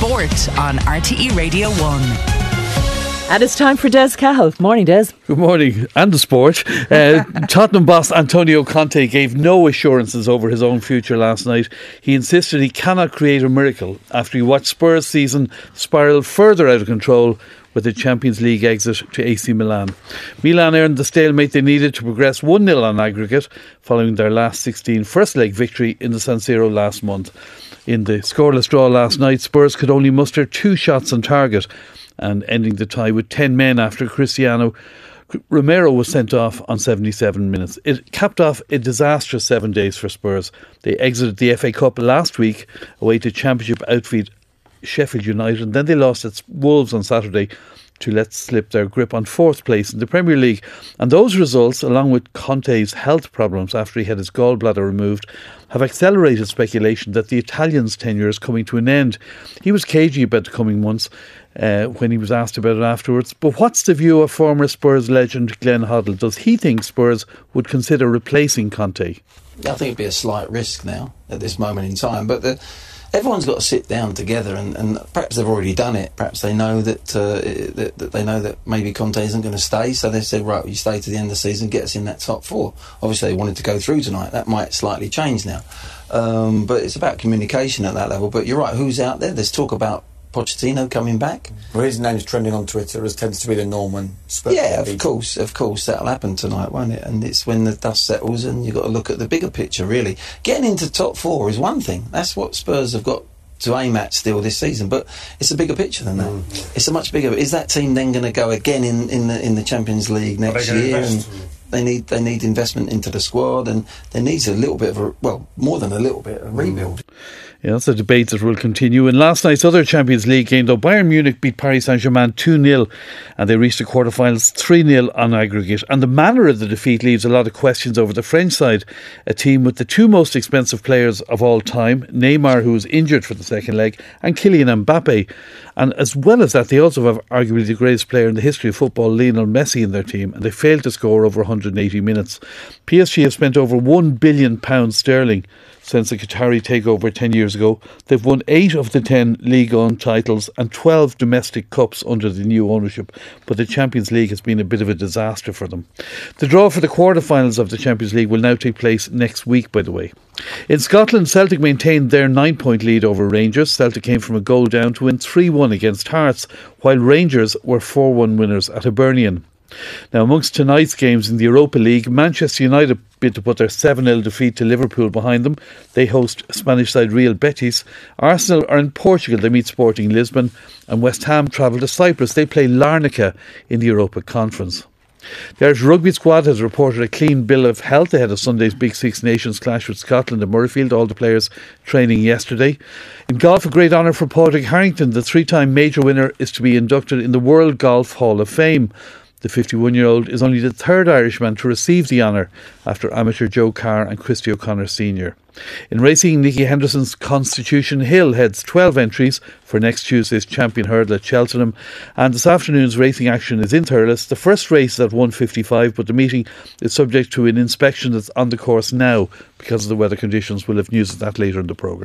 Sport on RTE Radio 1. And it's time for Des Cahill. Morning, Des. Good morning. And the sport. Tottenham boss Antonio Conte gave no assurances over his own future last night. He insisted he cannot create a miracle after he watched Spurs' season spiral further out of control with the Champions League exit to AC Milan. Milan earned the stalemate they needed to progress 1-0 on aggregate following their last 16 first-leg victory in the San Siro last month. In the scoreless draw last night, Spurs could only muster 2 shots on target, and ending the tie with 10 men after Cristiano Romero was sent off on 77 minutes. It capped off a disastrous 7 days for Spurs. They exited the FA Cup last week away to Championship outfit Sheffield United, and then they lost at Wolves on Saturday to let slip their grip on 4th place in the Premier League. And those results, along with Conte's health problems after he had his gallbladder removed, have accelerated speculation that the Italian's tenure is coming to an end. He was cagey about the coming months when he was asked about it afterwards. But what's the view of former Spurs legend Glenn Hoddle? Does he think Spurs would consider replacing Conte? I think it'd be a slight risk now at this moment in time, but everyone's got to sit down together, and perhaps they've already done it. Perhaps they know that they know that maybe Conte isn't going to stay, so they said, right, you stay to the end of the season, get us in that top four. Obviously, they wanted to go through tonight. That might slightly change now, but it's about communication at that level. But you're right, who's out there? There's talk about Pochettino coming back. Well, his name's trending on Twitter, as tends to be the norm when Spurs. Yeah, of course, that'll happen tonight, won't it? And it's when the dust settles, and you've got to look at the bigger picture, really. Getting into top four is one thing. That's what Spurs have got to aim at still this season, but it's a bigger picture than that. It's a much bigger. Is that team then going to go again in the Champions League next year? And they need investment into the squad, and there needs a little bit of a, well, more than a little bit, a rebuild. Yeah, that's a debate that will continue. In last night's other Champions League game, though, Bayern Munich beat Paris Saint-Germain 2-0, and they reached the quarterfinals 3-0 on aggregate. And the manner of the defeat leaves a lot of questions over the French side, a team with the 2 most expensive players of all time, Neymar, who was injured for the second leg, and Kylian Mbappe. And as well as that, they also have arguably the greatest player in the history of football, Lionel Messi, in their team, and they failed to score over 180 minutes. PSG have spent over £1 billion since the Qatari takeover 10 years ago. They've won 8 of the 10 League One titles and 12 domestic cups under the new ownership, but the Champions League has been a bit of a disaster for them. The draw for the quarterfinals of the Champions League will now take place next week, by the way. In Scotland, Celtic maintained their 9-point lead over Rangers. Celtic came from a goal down to win 3-1 against Hearts, while Rangers were 4-1 winners at Hibernian. Now, amongst tonight's games in the Europa League, Manchester United bid to put their 7-0 defeat to Liverpool behind them. They host Spanish side Real Betis. Arsenal are in Portugal. They meet Sporting Lisbon, and West Ham travel to Cyprus. They play Larnaca in the Europa Conference. The Irish rugby squad has reported a clean bill of health ahead of Sunday's Big Six Nations clash with Scotland at Murrayfield. All the players training yesterday. In golf, a great honour for Padraig Harrington. The 3-time major winner is to be inducted in the World Golf Hall of Fame. The 51-year-old is only the 3rd Irishman to receive the honour after amateur Joe Carr and Christy O'Connor Sr. In racing, Nicky Henderson's Constitution Hill heads 12 entries for next Tuesday's champion hurdle at Cheltenham, and this afternoon's racing action is in Thurles. The first race is at 1:55, but the meeting is subject to an inspection that's on the course now because of the weather conditions. We'll have news of that later in the programme.